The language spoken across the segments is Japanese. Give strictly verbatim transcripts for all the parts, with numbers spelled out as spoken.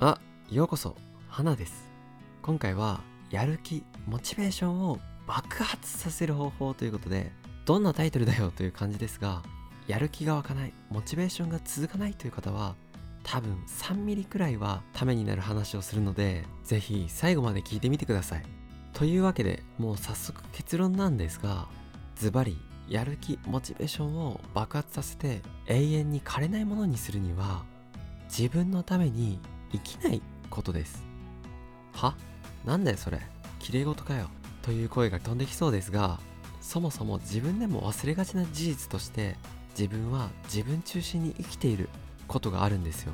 あ、ようこそ、花です。今回はやる気、モチベーションを爆発させる方法ということで、どんなタイトルだよという感じですが、やる気が湧かない、モチベーションが続かないという方は多分さんミリくらいはためになる話をするので、ぜひ最後まで聞いてみてください。というわけで、もう早速結論なんですが、ズバリやる気、モチベーションを爆発させて永遠に枯れないものにするには、自分のために生きないことです。は?なんだよそれ、綺麗事かよという声が飛んできそうですが、そもそも自分でも忘れがちな事実として、自分は自分中心に生きていることがあるんですよ。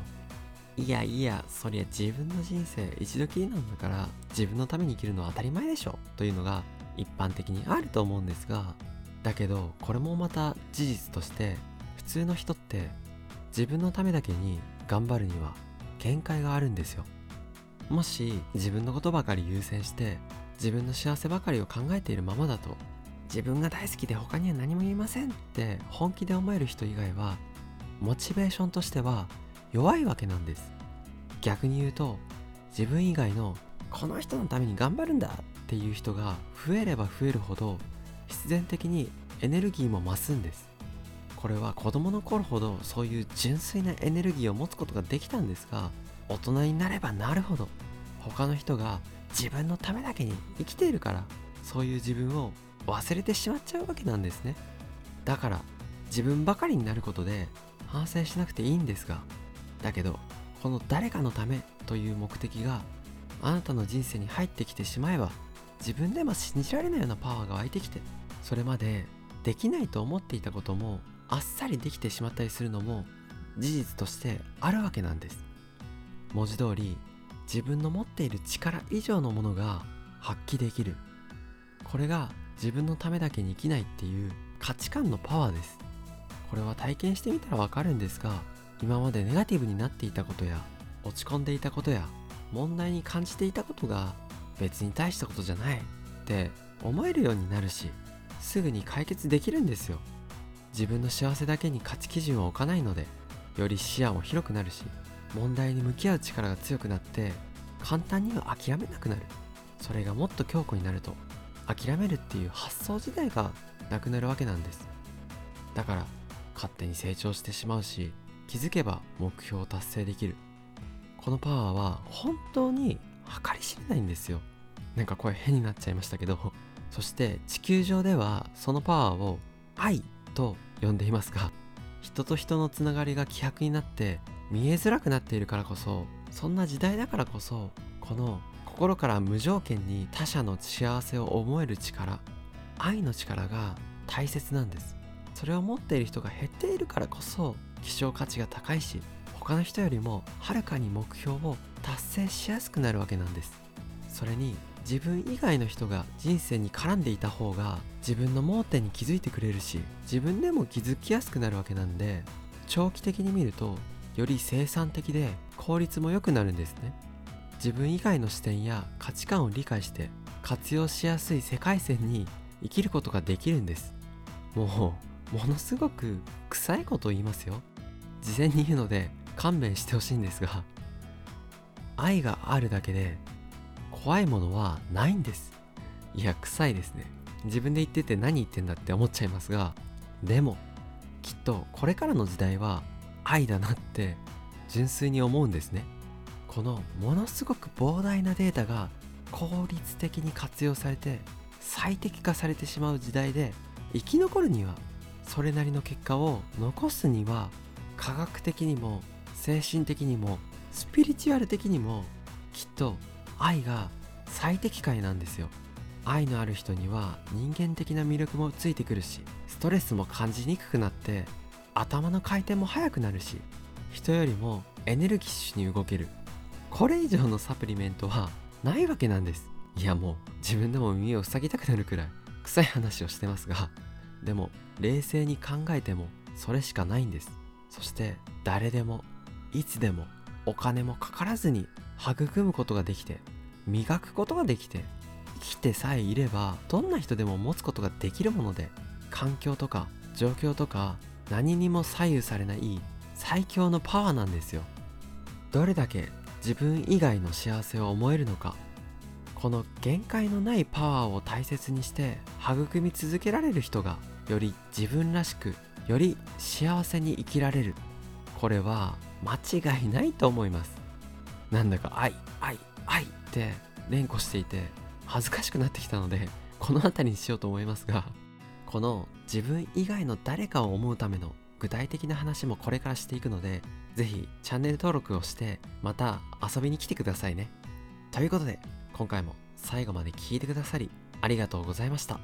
いやいや、そりゃ自分の人生一度きりなんだから、自分のために生きるのは当たり前でしょというのが一般的にあると思うんですが、だけどこれもまた事実として、普通の人って自分のためだけに頑張るには限界があるんですよ。もし自分のことばかり優先して、自分の幸せばかりを考えているままだと、自分が大好きで他には何も言いませんって本気で思える人以外は、モチベーションとしては弱いわけなんです。逆に言うと、自分以外のこの人のために頑張るんだっていう人が増えれば増えるほど、必然的にエネルギーも増すんです。これは子供の頃ほどそういう純粋なエネルギーを持つことができたんですが、大人になればなるほど、他の人が自分のためだけに生きているから、そういう自分を忘れてしまっちゃうわけなんですね。だから自分ばかりになることで反省しなくていいんですが、だけどこの誰かのためという目的があなたの人生に入ってきてしまえば、自分でも信じられないようなパワーが湧いてきて、それまでできないと思っていたこともあっさりできてしまったりするのも事実としてあるわけなんです。文字通り、自分の持っている力以上のものが発揮できる、これが自分のためだけに生きないっていう価値観のパワーです。これは体験してみたらわかるんですが、今までネガティブになっていたことや、落ち込んでいたことや、問題に感じていたことが別に大したことじゃないって思えるようになるし、すぐに解決できるんですよ。自分の幸せだけに価値基準を置かないので、より視野も広くなるし、問題に向き合う力が強くなって、簡単には諦めなくなる。それがもっと強固になると、諦めるっていう発想自体がなくなるわけなんです。だから勝手に成長してしまうし、気づけば目標を達成できる。このパワーは本当に計り知れないんですよ。なんか声変になっちゃいましたけどそして地球上ではそのパワーを愛と呼んでいますが、人と人のつながりが希薄になって見えづらくなっているからこそ、そんな時代だからこそ、この心から無条件に他者の幸せを思える力、愛の力が大切なんです。それを持っている人が減っているからこそ、希少価値が高いし、他の人よりもはるかに目標を達成しやすくなるわけなんです。それに自分以外の人が人生に絡んでいた方が、自分の盲点に気づいてくれるし、自分でも気づきやすくなるわけなんで、長期的に見るとより生産的で効率も良くなるんですね。自分以外の視点や価値観を理解して活用しやすい世界線に生きることができるんです。もうものすごく臭いことを言いますよ。事前に言うので勘弁してほしいんですが、愛があるだけで怖いものはないんです。いや、臭いですね。自分で言ってて何言ってんだって思っちゃいますが、でもきっとこれからの時代は愛だなって純粋に思うんですね。このものすごく膨大なデータが効率的に活用されて最適化されてしまう時代で、生き残るには、それなりの結果を残すには、科学的にも精神的にもスピリチュアル的にも、きっと愛が最適解なんですよ。愛のある人には人間的な魅力もついてくるし、ストレスも感じにくくなって、頭の回転も速くなるし、人よりもエネルギッシュに動ける。これ以上のサプリメントはないわけなんです。いや、もう自分でも耳を塞ぎたくなるくらい臭い話をしてますが、でも冷静に考えてもそれしかないんです。そして誰でもいつでもお金もかからずに育むことができて、磨くことができて、生きてさえいればどんな人でも持つことができるもので、環境とか状況とか何にも左右されない最強のパワーなんですよ。どれだけ自分以外の幸せを思えるのか、この限界のないパワーを大切にして育み続けられる人がより自分らしく、より幸せに生きられる。これは間違いないと思います。なんだか愛愛愛って連呼していて恥ずかしくなってきたので、この辺りにしようと思いますが、この自分以外の誰かを思うための具体的な話もこれからしていくので、ぜひチャンネル登録をしてまた遊びに来てくださいね。ということで、今回も最後まで聞いてくださりありがとうございました。